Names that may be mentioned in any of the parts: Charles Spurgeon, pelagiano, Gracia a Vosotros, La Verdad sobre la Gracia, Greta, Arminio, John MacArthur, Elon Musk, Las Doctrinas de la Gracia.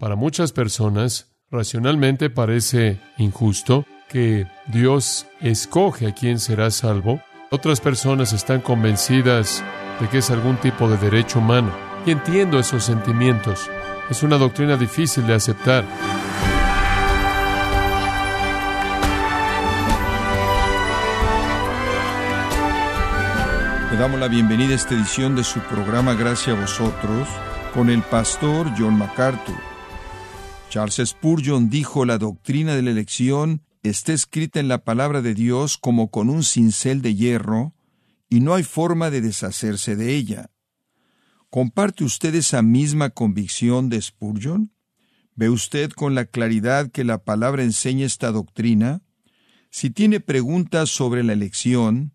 Para muchas personas, racionalmente parece injusto que Dios escoge a quien será salvo. Otras personas están convencidas de que es algún tipo de derecho humano. Y entiendo esos sentimientos. Es una doctrina difícil de aceptar. Le damos la bienvenida a esta edición de su programa Gracia a Vosotros con el pastor John MacArthur. Charles Spurgeon dijo: la doctrina de la elección está escrita en la palabra de Dios como con un cincel de hierro, y no hay forma de deshacerse de ella. ¿Comparte usted esa misma convicción de Spurgeon? ¿Ve usted con la claridad que la palabra enseña esta doctrina? Si tiene preguntas sobre la elección,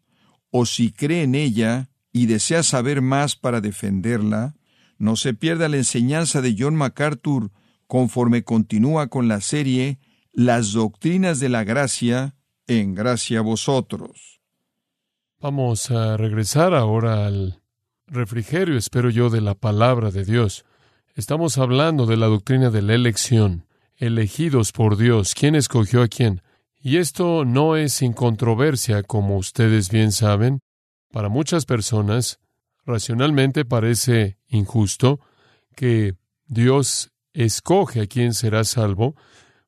o si cree en ella y desea saber más para defenderla, no se pierda la enseñanza de John MacArthur conforme continúa con la serie Las Doctrinas de la Gracia, en Gracia a Vosotros. Vamos a regresar ahora al refrigerio, espero yo, de la palabra de Dios. Estamos hablando de la doctrina de la elección, elegidos por Dios, quién escogió a quién. Y esto no es sin controversia, como ustedes bien saben. Para muchas personas, racionalmente parece injusto que Dios escoge a quién será salvo.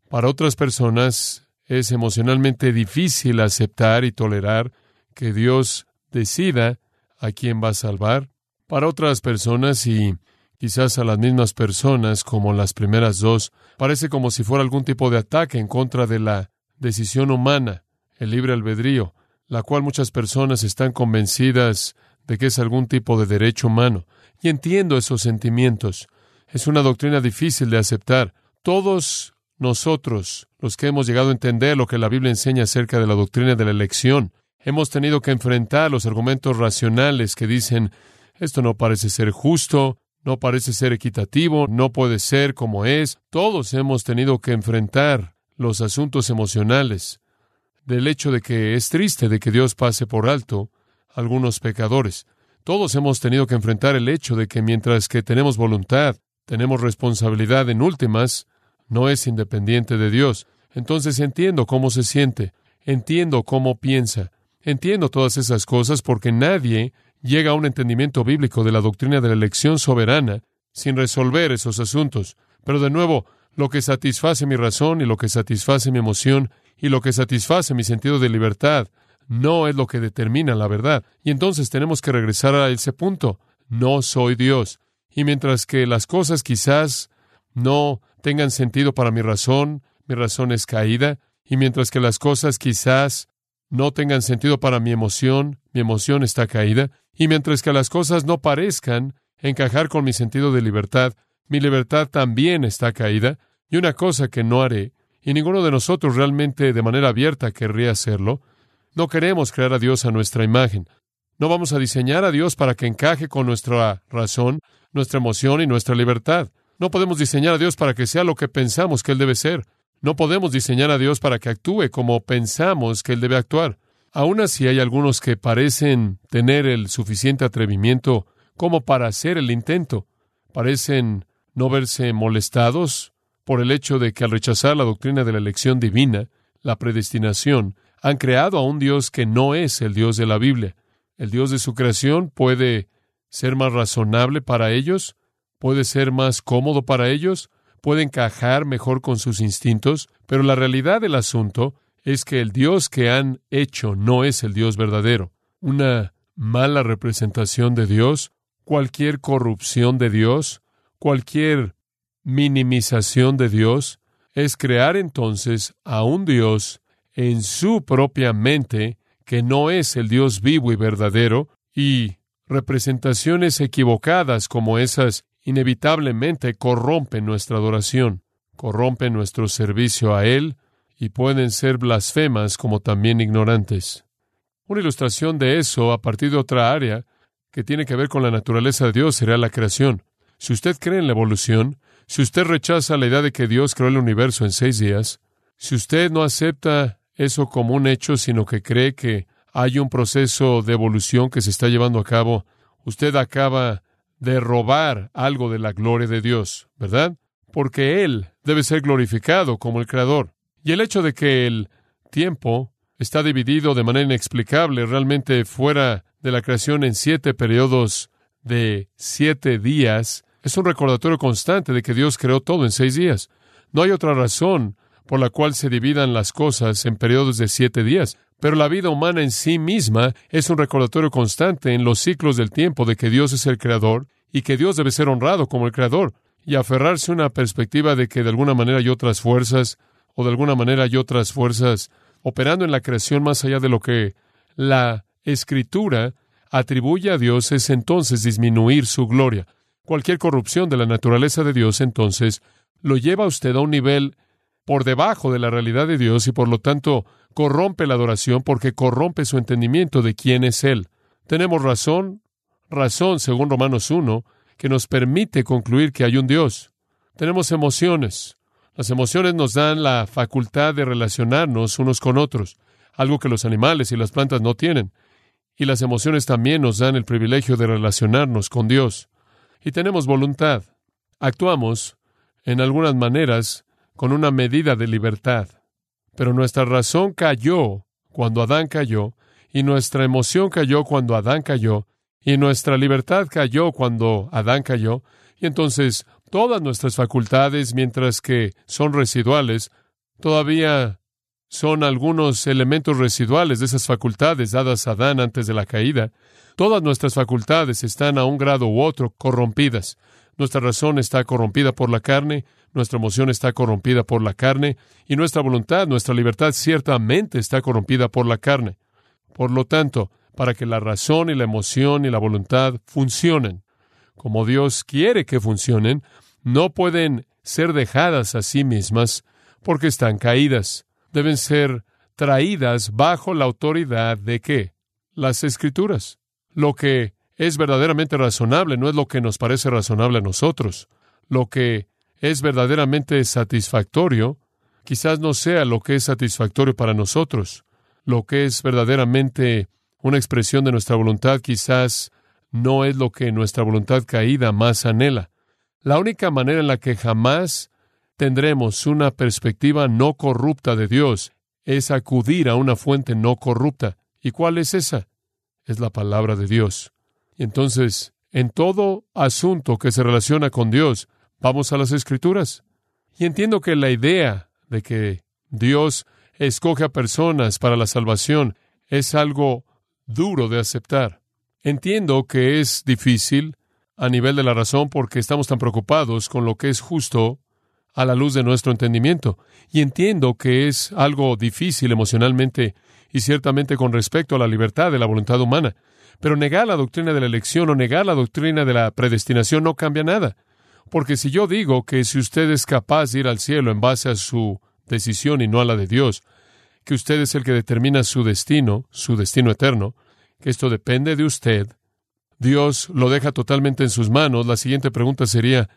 Para otras personas es emocionalmente difícil aceptar y tolerar que Dios decida a quién va a salvar. Para otras personas, y quizás a las mismas personas como las primeras dos, parece como si fuera algún tipo de ataque en contra de la decisión humana, el libre albedrío, la cual muchas personas están convencidas de que es algún tipo de derecho humano. Y entiendo esos sentimientos. Es una doctrina difícil de aceptar. Todos nosotros, los que hemos llegado a entender lo que la Biblia enseña acerca de la doctrina de la elección, hemos tenido que enfrentar los argumentos racionales que dicen: esto no parece ser justo, no parece ser equitativo, no puede ser como es. Todos hemos tenido que enfrentar los asuntos emocionales del hecho de que es triste de que Dios pase por alto a algunos pecadores. Todos hemos tenido que enfrentar el hecho de que mientras que tenemos voluntad, tenemos responsabilidad en últimas, no es independiente de Dios. Entonces entiendo cómo se siente, entiendo cómo piensa, entiendo todas esas cosas, porque nadie llega a un entendimiento bíblico de la doctrina de la elección soberana sin resolver esos asuntos. Pero de nuevo, lo que satisface mi razón y lo que satisface mi emoción y lo que satisface mi sentido de libertad no es lo que determina la verdad. Y entonces tenemos que regresar a ese punto. No soy Dios. Y mientras que las cosas quizás no tengan sentido para mi razón es caída, y mientras que las cosas quizás no tengan sentido para mi emoción está caída, y mientras que las cosas no parezcan encajar con mi sentido de libertad, mi libertad también está caída, y una cosa que no haré, y ninguno de nosotros realmente de manera abierta querría hacerlo, no queremos crear a Dios a nuestra imagen. No vamos a diseñar a Dios para que encaje con nuestra razón, nuestra emoción y nuestra libertad. No podemos diseñar a Dios para que sea lo que pensamos que Él debe ser. No podemos diseñar a Dios para que actúe como pensamos que Él debe actuar. Aún así, hay algunos que parecen tener el suficiente atrevimiento como para hacer el intento. Parecen no verse molestados por el hecho de que al rechazar la doctrina de la elección divina, la predestinación, han creado a un Dios que no es el Dios de la Biblia. El Dios de su creación puede ser más razonable para ellos, puede ser más cómodo para ellos, puede encajar mejor con sus instintos, pero la realidad del asunto es que el Dios que han hecho no es el Dios verdadero. Una mala representación de Dios, cualquier corrupción de Dios, cualquier minimización de Dios, es crear entonces a un Dios en su propia mente que no es el Dios vivo y verdadero, y representaciones equivocadas como esas inevitablemente corrompen nuestra adoración, corrompen nuestro servicio a Él y pueden ser blasfemas como también ignorantes. Una ilustración de eso a partir de otra área que tiene que ver con la naturaleza de Dios será la creación. Si usted cree en la evolución, si usted rechaza la idea de que Dios creó el universo en 6 días, si usted no acepta eso como un hecho, sino que cree que hay un proceso de evolución que se está llevando a cabo, usted acaba de robar algo de la gloria de Dios, ¿verdad? porque Él debe ser glorificado como el Creador. Y el hecho de que el tiempo está dividido de manera inexplicable, realmente fuera de la creación en 7 periodos de 7 días, es un recordatorio constante de que Dios creó todo en 6 días. No hay otra razón por la cual se dividan las cosas en periodos de 7 días. Pero la vida humana en sí misma es un recordatorio constante en los ciclos del tiempo de que Dios es el Creador y que Dios debe ser honrado como el Creador. Y aferrarse a una perspectiva de que de alguna manera hay otras fuerzas, o de alguna manera hay otras fuerzas operando en la creación más allá de lo que la Escritura atribuye a Dios, es entonces disminuir su gloria. Cualquier corrupción de la naturaleza de Dios, entonces, lo lleva a usted a un nivel por debajo de la realidad de Dios y, por lo tanto, corrompe la adoración porque corrompe su entendimiento de quién es Él. Tenemos razón, según Romanos 1, que nos permite concluir que hay un Dios. Tenemos emociones. Las emociones nos dan la facultad de relacionarnos unos con otros, algo que los animales y las plantas no tienen. Y las emociones también nos dan el privilegio de relacionarnos con Dios. Y tenemos voluntad. Actuamos, en algunas maneras, con una medida de libertad. Pero nuestra razón cayó cuando Adán cayó, y nuestra emoción cayó cuando Adán cayó, y nuestra libertad cayó cuando Adán cayó, y entonces todas nuestras facultades, mientras que son residuales, todavía son algunos elementos residuales de esas facultades dadas a Adán antes de la caída. Todas nuestras facultades están a un grado u otro corrompidas. Nuestra razón está corrompida por la carne, nuestra emoción está corrompida por la carne, y nuestra voluntad, nuestra libertad, ciertamente está corrompida por la carne. Por lo tanto, para que la razón y la emoción y la voluntad funcionen como Dios quiere que funcionen, no pueden ser dejadas a sí mismas porque están caídas. Deben ser traídas bajo la autoridad de ¿qué? Las Escrituras. Lo que es verdaderamente razonable no es lo que nos parece razonable a nosotros. Lo que es verdaderamente satisfactorio quizás no sea lo que es satisfactorio para nosotros. Lo que es verdaderamente una expresión de nuestra voluntad quizás no es lo que nuestra voluntad caída más anhela. La única manera en la que jamás tendremos una perspectiva no corrupta de Dios es acudir a una fuente no corrupta. ¿Y cuál es esa? Es la palabra de Dios. Y entonces, en todo asunto que se relaciona con Dios, vamos a las Escrituras. Y entiendo que la idea de que Dios escoge a personas para la salvación es algo duro de aceptar. Entiendo que es difícil a nivel de la razón porque estamos tan preocupados con lo que es justo a la luz de nuestro entendimiento. Y entiendo que es algo difícil emocionalmente y ciertamente con respecto a la libertad de la voluntad humana. Pero negar la doctrina de la elección o negar la doctrina de la predestinación no cambia nada. Porque si yo digo que si usted es capaz de ir al cielo en base a su decisión y no a la de Dios, que usted es el que determina su destino eterno, que esto depende de usted, Dios lo deja totalmente en sus manos. La siguiente pregunta sería,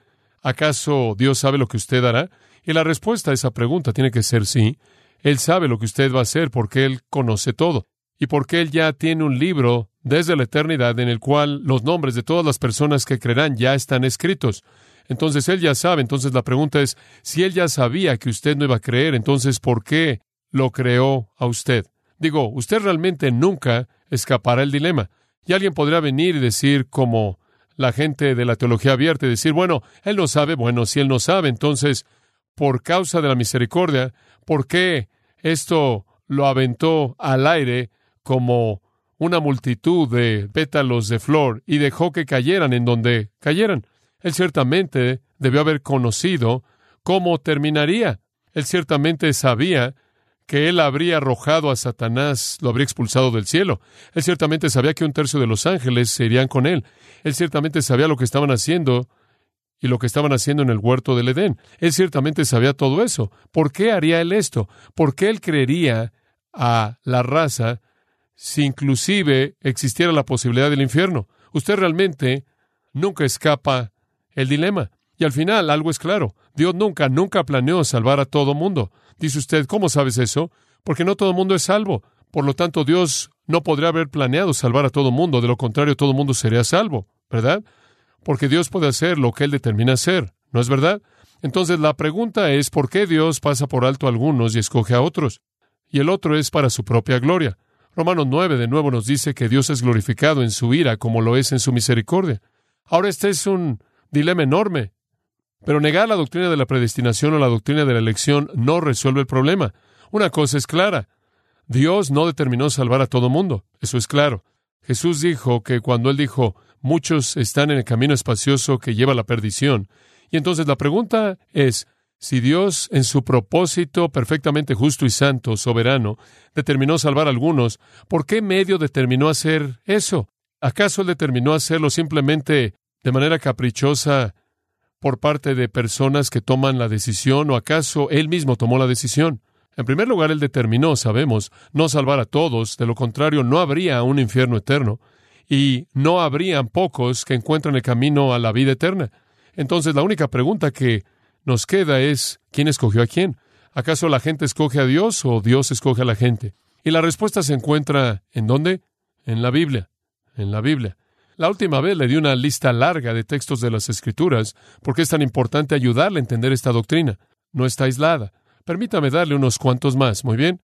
¿acaso Dios sabe lo que usted hará? Y la respuesta a esa pregunta tiene que ser sí. Él sabe lo que usted va a hacer porque Él conoce todo. Y porque Él ya tiene un libro desde la eternidad en el cual los nombres de todas las personas que creerán ya están escritos. Entonces Él ya sabe. Entonces la pregunta es, si Él ya sabía que usted no iba a creer, entonces ¿por qué lo creó a usted? Digo, usted realmente nunca escapará el dilema. Y alguien podría venir y decir, como la gente de la teología abierta, y decir, bueno, Él no sabe. Bueno, si Él no sabe, entonces, por causa de la misericordia, ¿por qué esto lo aventó al aire como una multitud de pétalos de flor y dejó que cayeran en donde cayeran? Él ciertamente debió haber conocido cómo terminaría. Él ciertamente sabía que Él habría arrojado a Satanás, lo habría expulsado del cielo. Él ciertamente sabía que 1/3 de los ángeles se irían con Él. Él ciertamente sabía lo que estaban haciendo y lo que estaban haciendo en el huerto del Edén. Él ciertamente sabía todo eso. ¿Por qué haría Él esto? ¿Por qué Él creería a la raza si inclusive existiera la posibilidad del infierno? Usted realmente nunca escapa el dilema. Y al final, algo es claro. Dios nunca planeó salvar a todo mundo. Dice usted, ¿cómo sabes eso? Porque no todo mundo es salvo. Por lo tanto, Dios no podría haber planeado salvar a todo mundo. De lo contrario, todo mundo sería salvo, ¿verdad? Porque Dios puede hacer lo que Él determina hacer, ¿no es verdad? Entonces la pregunta es, ¿por qué Dios pasa por alto a algunos y escoge a otros? Y el otro es para su propia gloria. Romanos 9 de nuevo nos dice que Dios es glorificado en su ira como lo es en su misericordia. Ahora este es un dilema enorme, pero negar la doctrina de la predestinación o la doctrina de la elección no resuelve el problema. Una cosa es clara, Dios no determinó salvar a todo mundo, eso es claro. Jesús dijo que cuando Él dijo, muchos están en el camino espacioso que lleva a la perdición. Y entonces la pregunta es, si Dios, en su propósito perfectamente justo y santo, soberano, determinó salvar a algunos, ¿por qué medio determinó hacer eso? ¿Acaso Él determinó hacerlo simplemente de manera caprichosa por parte de personas que toman la decisión, o acaso Él mismo tomó la decisión? En primer lugar, Él determinó, sabemos, no salvar a todos, de lo contrario no habría un infierno eterno, y no habrían pocos que encuentran el camino a la vida eterna. Entonces la única pregunta que nos queda es, ¿quién escogió a quién? ¿Acaso la gente escoge a Dios o Dios escoge a la gente? Y la respuesta se encuentra, ¿en dónde? En la Biblia. En la Biblia. La última vez le di una lista larga de textos de las Escrituras porque es tan importante ayudarle a entender esta doctrina. No está aislada. Permítame darle unos cuantos más. Muy bien.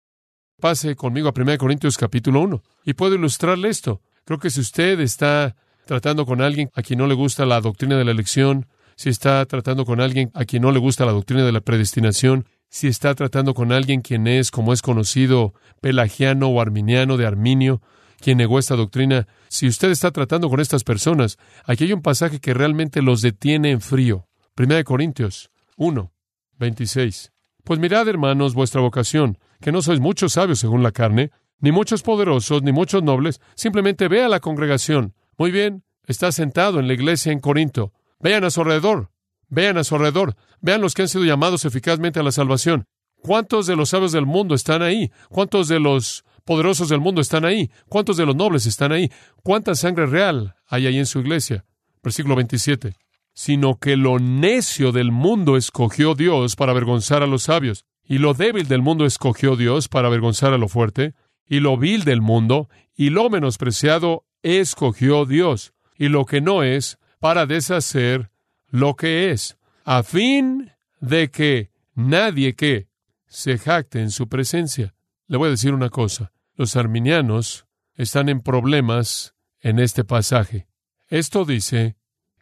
Pase conmigo a 1 Corintios capítulo 1. Y puedo ilustrarle esto. Creo que si usted está tratando con alguien a quien no le gusta la doctrina de la elección, si está tratando con alguien a quien no le gusta la doctrina de la predestinación, si está tratando con alguien quien es, como es conocido, pelagiano o arminiano de Arminio, quien negó esta doctrina, si usted está tratando con estas personas, aquí hay un pasaje que realmente los detiene en frío. 1 Corintios 1, 26. Pues mirad, hermanos, vuestra vocación, que no sois muchos sabios según la carne, ni muchos poderosos, ni muchos nobles, simplemente ve a la congregación. Muy bien, está sentado en la iglesia en Corinto. Vean a su alrededor, vean a su alrededor, vean los que han sido llamados eficazmente a la salvación. ¿Cuántos de los sabios del mundo están ahí? ¿Cuántos de los poderosos del mundo están ahí? ¿Cuántos de los nobles están ahí? ¿Cuánta sangre real hay ahí en su iglesia? Versículo 27. Sino que lo necio del mundo escogió Dios para avergonzar a los sabios, y lo débil del mundo escogió Dios para avergonzar a lo fuerte, y lo vil del mundo, y lo menospreciado escogió Dios, y lo que no es, para deshacer lo que es, a fin de que nadie que se jacte en su presencia. Le voy a decir una cosa. Los arminianos están en problemas en este pasaje. Esto dice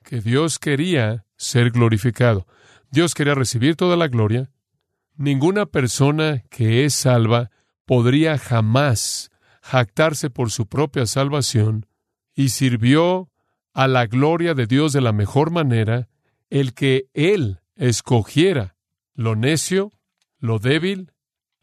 que Dios quería ser glorificado. Dios quería recibir toda la gloria. Ninguna persona que es salva podría jamás jactarse por su propia salvación, y sirvió a la gloria de Dios de la mejor manera, el que Él escogiera lo necio, lo débil,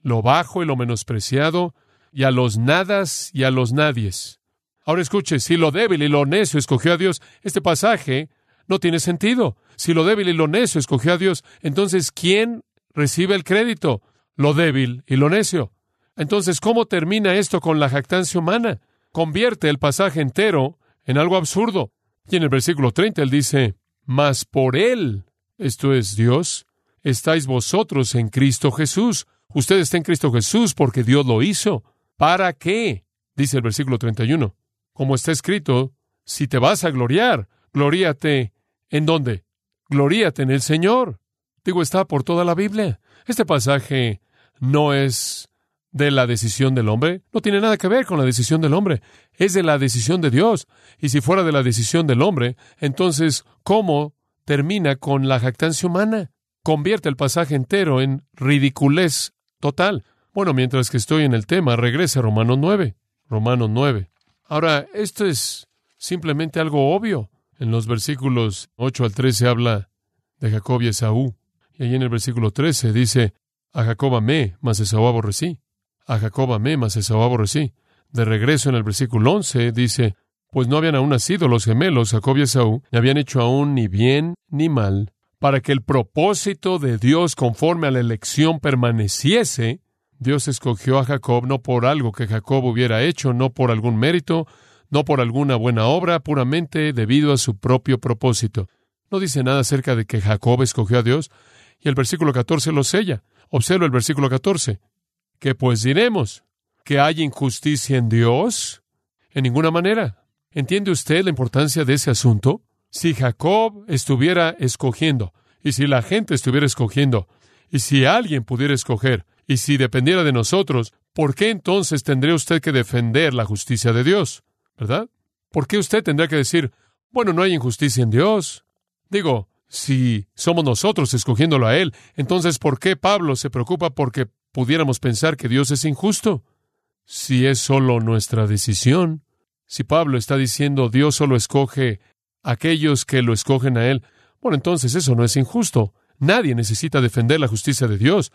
lo bajo y lo menospreciado, y a los nadas y a los nadies. Ahora escuche, si lo débil y lo necio escogió a Dios, este pasaje no tiene sentido. Si lo débil y lo necio escogió a Dios, entonces ¿quién recibe el crédito? Lo débil y lo necio. Entonces, ¿cómo termina esto con la jactancia humana? Convierte el pasaje entero en algo absurdo. Y en el versículo 30, él dice, mas por Él, esto es Dios, estáis vosotros en Cristo Jesús. Usted está en Cristo Jesús porque Dios lo hizo. ¿Para qué? Dice el versículo 31. Como está escrito, si te vas a gloriar, gloríate. ¿En dónde? Gloríate en el Señor. Digo, está por toda la Biblia. Este pasaje no es de la decisión del hombre, no tiene nada que ver con la decisión del hombre, es de la decisión de Dios. Y si fuera de la decisión del hombre, entonces, ¿cómo termina con la jactancia humana? Convierte el pasaje entero en ridiculez total. Bueno, mientras que estoy en el tema, regresa a Romanos 9. Romanos 9. Ahora, esto es simplemente algo obvio. En los versículos 8 al 13 habla de Jacob y Esaú. Y ahí en el versículo 13 dice, a Jacob amé, mas Esaú aborrecí. A Jacob amé, mas Esaú aborrecí. De regreso en el versículo 11 dice, pues no habían aún nacido los gemelos, Jacob y Esaú, ni habían hecho aún ni bien ni mal, para que el propósito de Dios conforme a la elección permaneciese. Dios escogió a Jacob no por algo que Jacob hubiera hecho, no por algún mérito, no por alguna buena obra, puramente debido a su propio propósito. No dice nada acerca de que Jacob escogió a Dios, y el versículo 14 lo sella. Observa el versículo 14. ¿Qué pues diremos? ¿Que hay injusticia en Dios? En ninguna manera. ¿Entiende usted la importancia de ese asunto? Si Jacob estuviera escogiendo, y si la gente estuviera escogiendo, y si alguien pudiera escoger, y si dependiera de nosotros, ¿por qué entonces tendría usted que defender la justicia de Dios? ¿Verdad? ¿Por qué usted tendría que decir, bueno, no hay injusticia en Dios? Digo, si somos nosotros escogiéndolo a Él, entonces ¿por qué Pablo se preocupa porque pudiéramos pensar que Dios es injusto? Si es solo nuestra decisión. Si Pablo está diciendo Dios solo escoge a aquellos que lo escogen a Él, bueno, entonces eso no es injusto. Nadie necesita defender la justicia de Dios.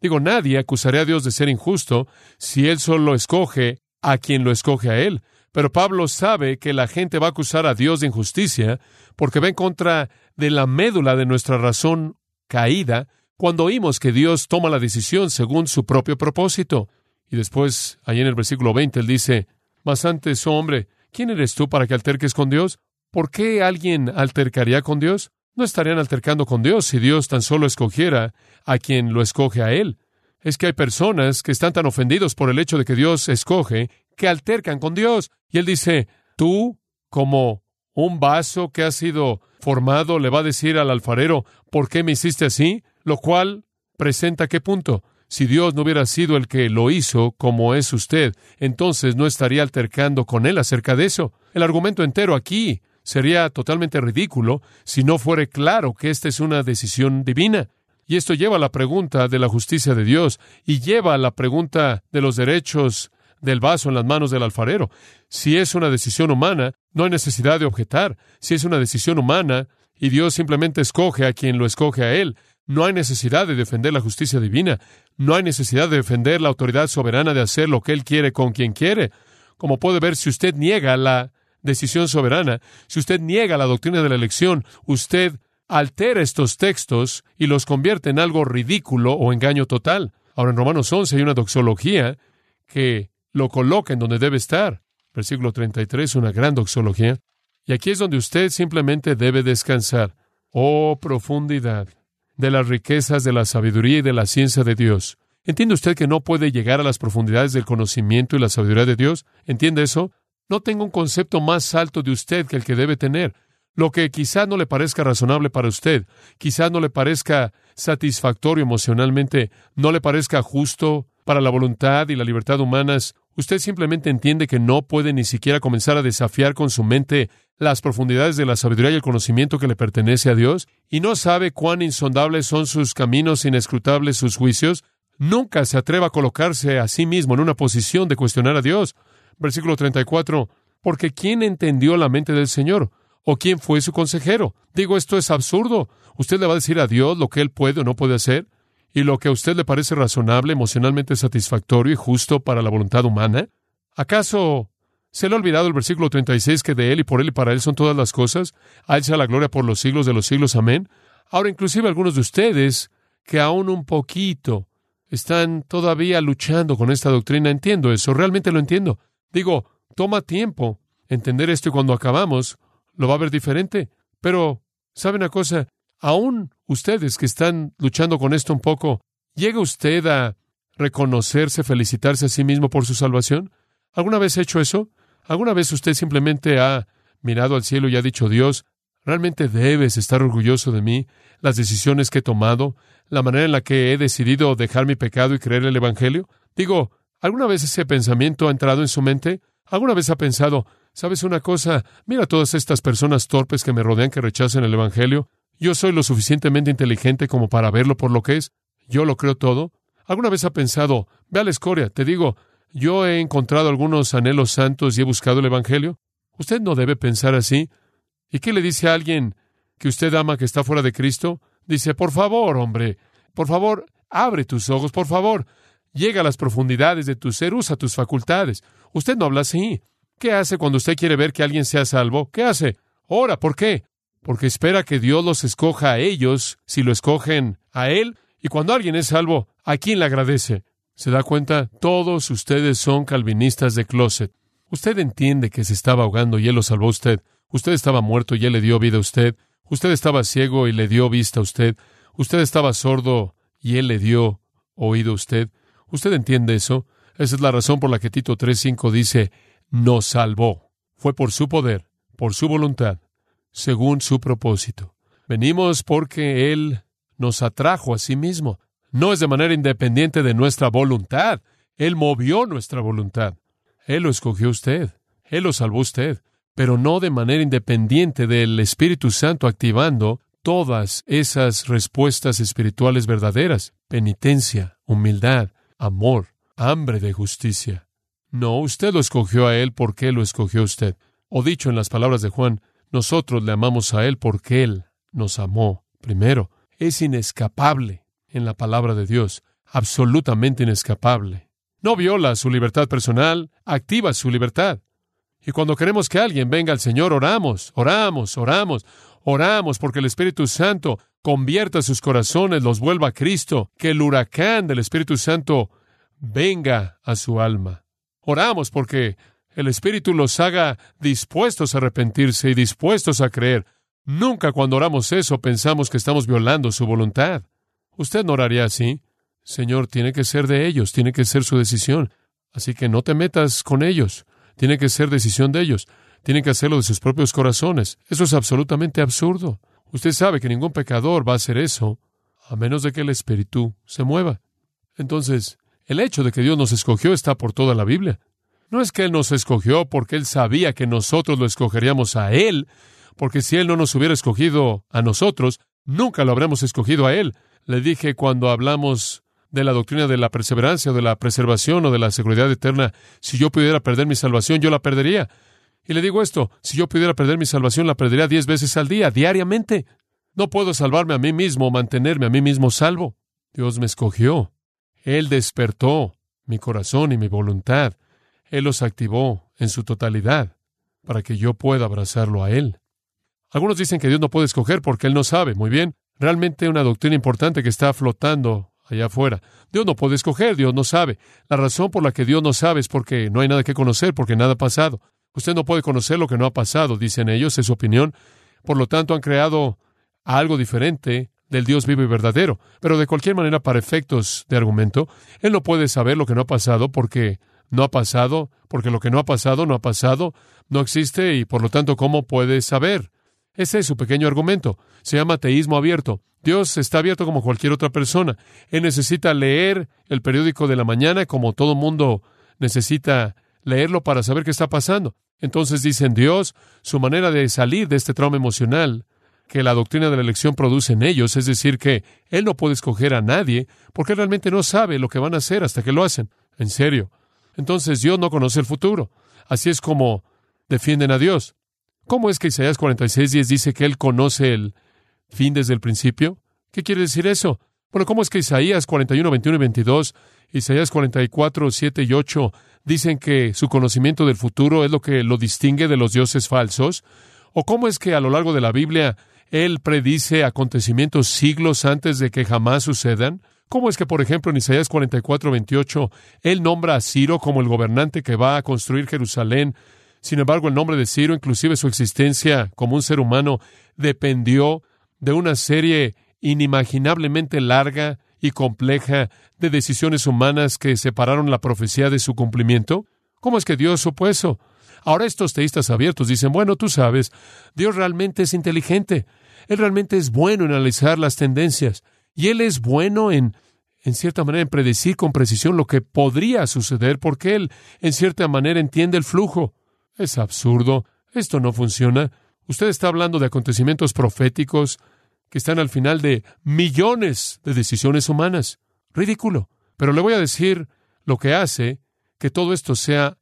Digo, nadie acusaría a Dios de ser injusto si Él solo escoge a quien lo escoge a Él. Pero Pablo sabe que la gente va a acusar a Dios de injusticia porque va en contra de la médula de nuestra razón caída cuando oímos que Dios toma la decisión según su propio propósito. Y después, allí en el versículo 20, él dice, «Mas antes, oh hombre, ¿quién eres tú para que alterques con Dios? ¿Por qué alguien altercaría con Dios? No estarían altercando con Dios si Dios tan solo escogiera a quien lo escoge a Él. Es que hay personas que están tan ofendidos por el hecho de que Dios escoge que altercan con Dios». Y él dice, tú, como un vaso que ha sido formado, le va a decir al alfarero, ¿por qué me hiciste así? Lo cual presenta qué punto. Si Dios no hubiera sido el que lo hizo, como es usted, entonces no estaría altercando con Él acerca de eso. El argumento entero aquí sería totalmente ridículo si no fuera claro que esta es una decisión divina. Y esto lleva a la pregunta de la justicia de Dios y lleva a la pregunta de los derechos del vaso en las manos del alfarero. Si es una decisión humana, no hay necesidad de objetar. Si es una decisión humana y Dios simplemente escoge a quien lo escoge a Él, no hay necesidad de defender la justicia divina. No hay necesidad de defender la autoridad soberana de hacer lo que Él quiere con quien quiere. Como puede ver, si usted niega la decisión soberana, si usted niega la doctrina de la elección, usted altera estos textos y los convierte en algo ridículo o engaño total. Ahora, en Romanos 11 hay una doxología que lo coloca en donde debe estar. Versículo 33, una gran doxología. Y aquí es donde usted simplemente debe descansar. Oh, profundidad de las riquezas de la sabiduría y de la ciencia de Dios. ¿Entiende usted que no puede llegar a las profundidades del conocimiento y la sabiduría de Dios? ¿Entiende eso? No tengo un concepto más alto de usted que el que debe tener. Lo que quizás no le parezca razonable para usted, quizás no le parezca satisfactorio emocionalmente, no le parezca justo para la voluntad y la libertad humanas, usted simplemente entiende que no puede ni siquiera comenzar a desafiar con su mente las profundidades de la sabiduría y el conocimiento que le pertenece a Dios, y no sabe cuán insondables son sus caminos, inescrutables sus juicios. Nunca se atreva a colocarse a sí mismo en una posición de cuestionar a Dios. Versículo 34, porque ¿quién entendió la mente del Señor? ¿O quién fue su consejero? Digo, esto es absurdo. ¿Usted le va a decir a Dios lo que Él puede o no puede hacer? ¿Y lo que a usted le parece razonable, emocionalmente satisfactorio y justo para la voluntad humana? ¿Acaso se le ha olvidado el versículo 36 que de Él y por Él y para Él son todas las cosas? A Él sea la gloria por los siglos de los siglos. Amén. Ahora, inclusive algunos de ustedes que aún un poquito están todavía luchando con esta doctrina, entiendo eso, realmente lo entiendo. Digo, toma tiempo entender esto y cuando acabamos lo va a ver diferente. Pero, ¿sabe una cosa? Aún ustedes que están luchando con esto un poco, ¿llega usted a reconocerse, felicitarse a sí mismo por su salvación? ¿Alguna vez ha hecho eso? ¿Alguna vez usted simplemente ha mirado al cielo y ha dicho, Dios, realmente debes estar orgulloso de mí, las decisiones que he tomado, la manera en la que he decidido dejar mi pecado y creer el Evangelio? Digo, ¿alguna vez ese pensamiento ha entrado en su mente? ¿Alguna vez ha pensado, ¿sabes una cosa? Mira todas estas personas torpes que me rodean que rechazan el Evangelio. Yo soy lo suficientemente inteligente como para verlo por lo que es. Yo lo creo todo. ¿Alguna vez ha pensado, ve a la escoria, te digo, yo he encontrado algunos anhelos santos y he buscado el Evangelio? Usted no debe pensar así. ¿Y qué le dice a alguien que usted ama que está fuera de Cristo? Dice, por favor, hombre, por favor, abre tus ojos, por favor. Llega a las profundidades de tu ser, usa tus facultades. Usted no habla así. ¿Qué hace cuando usted quiere ver que alguien sea salvo? ¿Qué hace? Ora, ¿por qué? Porque espera que Dios los escoja a ellos, si lo escogen a Él. Y cuando alguien es salvo, ¿a quién le agradece? ¿Se da cuenta? Todos ustedes son calvinistas de closet. Usted entiende que se estaba ahogando y Él lo salvó a usted. Usted estaba muerto y Él le dio vida a usted. Usted estaba ciego y le dio vista a usted. Usted estaba sordo y Él le dio oído a usted. ¿Usted entiende eso? Esa es la razón por la que Tito 3:5 dice, nos salvó. Fue por su poder, por su voluntad, según su propósito. Venimos porque Él nos atrajo a sí mismo. No es de manera independiente de nuestra voluntad. Él movió nuestra voluntad. Él lo escogió usted. Él lo salvó usted. Pero no de manera independiente del Espíritu Santo activando todas esas respuestas espirituales verdaderas. Penitencia, humildad, amor, hambre de justicia. No, usted lo escogió a Él porque Él lo escogió a usted. O dicho en las palabras de Juan, nosotros le amamos a Él porque Él nos amó primero. Es inescapable en la palabra de Dios, absolutamente inescapable. No viola su libertad personal, activa su libertad. Y cuando queremos que alguien venga al Señor, oramos porque el Espíritu Santo convierta sus corazones, los vuelva a Cristo, que el huracán del Espíritu Santo venga a su alma. Oramos porque el Espíritu los haga dispuestos a arrepentirse y dispuestos a creer. Nunca cuando oramos eso pensamos que estamos violando su voluntad. Usted no oraría así. Señor, tiene que ser de ellos, tiene que ser su decisión. Así que no te metas con ellos. Tiene que ser decisión de ellos. Tienen que hacerlo de sus propios corazones. Eso es absolutamente absurdo. Usted sabe que ningún pecador va a hacer eso, a menos de que el Espíritu se mueva. Entonces, el hecho de que Dios nos escogió está por toda la Biblia. No es que Él nos escogió porque Él sabía que nosotros lo escogeríamos a Él, porque si Él no nos hubiera escogido a nosotros, nunca lo habríamos escogido a Él. Le dije cuando hablamos de la doctrina de la perseverancia, de la preservación o de la seguridad eterna, si yo pudiera perder mi salvación, yo la perdería. Y le digo esto, si yo pudiera perder mi salvación, la perdería 10 veces al día, diariamente. No puedo salvarme a mí mismo, mantenerme a mí mismo salvo. Dios me escogió. Él despertó mi corazón y mi voluntad. Él los activó en su totalidad para que yo pueda abrazarlo a Él. Algunos dicen que Dios no puede escoger porque Él no sabe. Muy bien, realmente una doctrina importante que está flotando allá afuera. Dios no puede escoger, Dios no sabe. La razón por la que Dios no sabe es porque no hay nada que conocer, porque nada ha pasado. Usted no puede conocer lo que no ha pasado, dicen ellos, es su opinión. Por lo tanto, han creado algo diferente del Dios vivo y verdadero. Pero de cualquier manera, para efectos de argumento, Él no puede saber lo que no ha pasado porque no ha pasado, porque lo que no ha pasado, no ha pasado, no existe y, por lo tanto, ¿cómo puede saber? Ese es su pequeño argumento. Se llama ateísmo abierto. Dios está abierto como cualquier otra persona. Él necesita leer el periódico de la mañana como todo mundo necesita leerlo para saber qué está pasando. Entonces dicen Dios, su manera de salir de este trauma emocional que la doctrina de la elección produce en ellos, es decir, que Él no puede escoger a nadie porque Él realmente no sabe lo que van a hacer hasta que lo hacen. En serio. Entonces Dios no conoce el futuro. Así es como defienden a Dios. ¿Cómo es que Isaías 46:10 dice que Él conoce el fin desde el principio? ¿Qué quiere decir eso? Bueno, ¿cómo es que Isaías 41, 21 y 22, Isaías 44, 7 y 8 dicen que su conocimiento del futuro es lo que lo distingue de los dioses falsos? ¿O cómo es que a lo largo de la Biblia Él predice acontecimientos siglos antes de que jamás sucedan? ¿Cómo es que, por ejemplo, en Isaías 44, 28, Él nombra a Ciro como el gobernante que va a construir Jerusalén? Sin embargo, el nombre de Ciro, inclusive su existencia como un ser humano, dependió de una serie inimaginablemente larga y compleja de decisiones humanas que separaron la profecía de su cumplimiento. ¿Cómo es que Dios supo eso? Ahora estos teístas abiertos dicen, bueno, tú sabes, Dios realmente es inteligente. Él realmente es bueno en analizar las tendencias. Y Él es bueno en cierta manera, en predecir con precisión lo que podría suceder, porque Él, en cierta manera, entiende el flujo. Es absurdo. Esto no funciona. Usted está hablando de acontecimientos proféticos que están al final de millones de decisiones humanas. Ridículo. Pero le voy a decir lo que hace que todo esto sea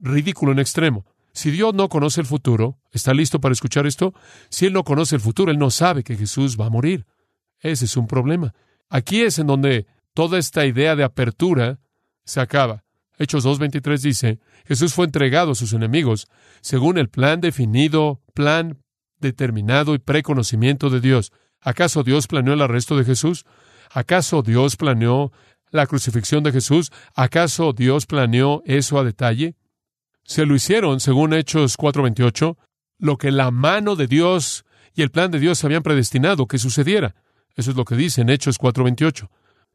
ridículo en extremo. Si Dios no conoce el futuro, ¿está listo para escuchar esto? Si Él no conoce el futuro, Él no sabe que Jesús va a morir. Ese es un problema. Aquí es en donde toda esta idea de apertura se acaba. Hechos 2:23 dice, Jesús fue entregado a sus enemigos según el plan definido, plan determinado y preconocimiento de Dios. ¿Acaso Dios planeó el arresto de Jesús? ¿Acaso Dios planeó la crucifixión de Jesús? ¿Acaso Dios planeó eso a detalle? Se lo hicieron, según Hechos 4:28, lo que la mano de Dios y el plan de Dios habían predestinado que sucediera. Eso es lo que dice en Hechos 4:28.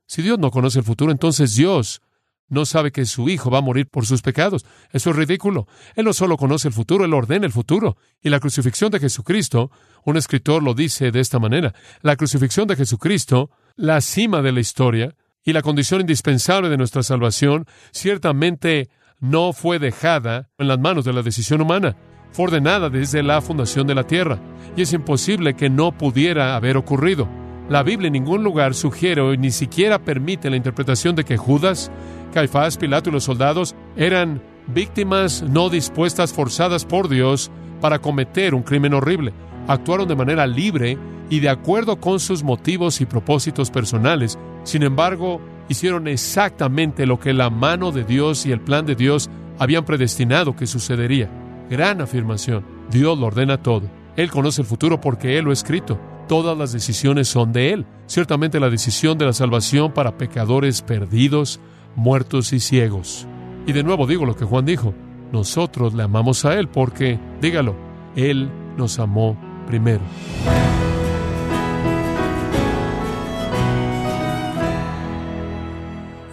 Si Dios no conoce el futuro, entonces Dios no sabe que su hijo va a morir por sus pecados. Eso es ridículo. Él no solo conoce el futuro, Él ordena el futuro. Y la crucifixión de Jesucristo, Un escritor lo dice de esta manera. La crucifixión de Jesucristo, la cima de la historia y la condición indispensable de nuestra salvación, ciertamente no fue dejada en las manos de la decisión humana. Fue ordenada desde la fundación de la tierra, y es imposible que no pudiera haber ocurrido. La Biblia en ningún lugar sugiere o ni siquiera permite la interpretación de que Judas, Caifás, Pilato y los soldados eran víctimas no dispuestas, forzadas por Dios para cometer un crimen horrible. Actuaron de manera libre y de acuerdo con sus motivos y propósitos personales. Sin embargo, hicieron exactamente lo que la mano de Dios y el plan de Dios habían predestinado que sucedería. Gran afirmación. Dios lo ordena todo. Él conoce el futuro porque Él lo ha escrito. Todas las decisiones son de Él. Ciertamente la decisión de la salvación para pecadores perdidos, muertos y ciegos. Y de nuevo digo lo que Juan dijo. Nosotros le amamos a Él porque, dígalo, Él nos amó primero.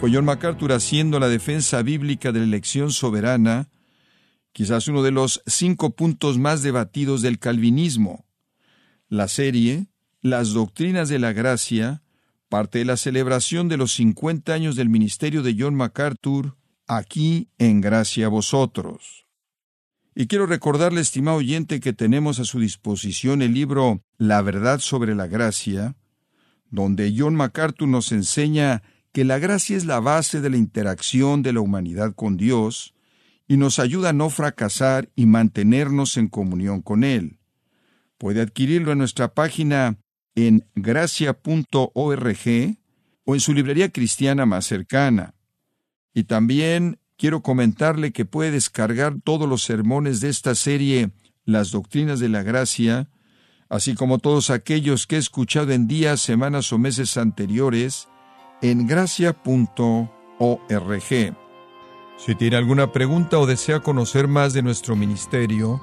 Fue John MacArthur haciendo la defensa bíblica de la elección soberana, quizás uno de los 5 puntos más debatidos del calvinismo. La serie, Las Doctrinas de la Gracia, parte de la celebración de los 50 años del ministerio de John MacArthur, aquí en Gracia a Vosotros. Y quiero recordarle, estimado oyente, que tenemos a su disposición el libro La Verdad sobre la Gracia, donde John MacArthur nos enseña que la gracia es la base de la interacción de la humanidad con Dios, y nos ayuda a no fracasar y mantenernos en comunión con Él. Puede adquirirlo en nuestra página en gracia.org o en su librería cristiana más cercana. Y también quiero comentarle que puede descargar todos los sermones de esta serie, Las Doctrinas de la Gracia, así como todos aquellos que he escuchado en días, semanas o meses anteriores, en gracia.org. Si tiene alguna pregunta o desea conocer más de nuestro ministerio,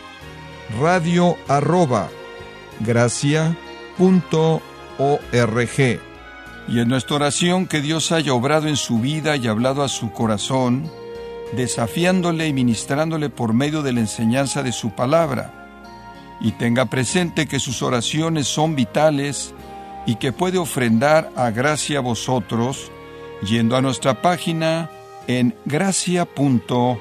radio@gracia.org. Y en nuestra oración que Dios haya obrado en su vida y hablado a su corazón, desafiándole y ministrándole por medio de la enseñanza de su palabra. Y tenga presente que sus oraciones son vitales y que puede ofrendar a Gracia a Vosotros yendo a nuestra página en gracia.org.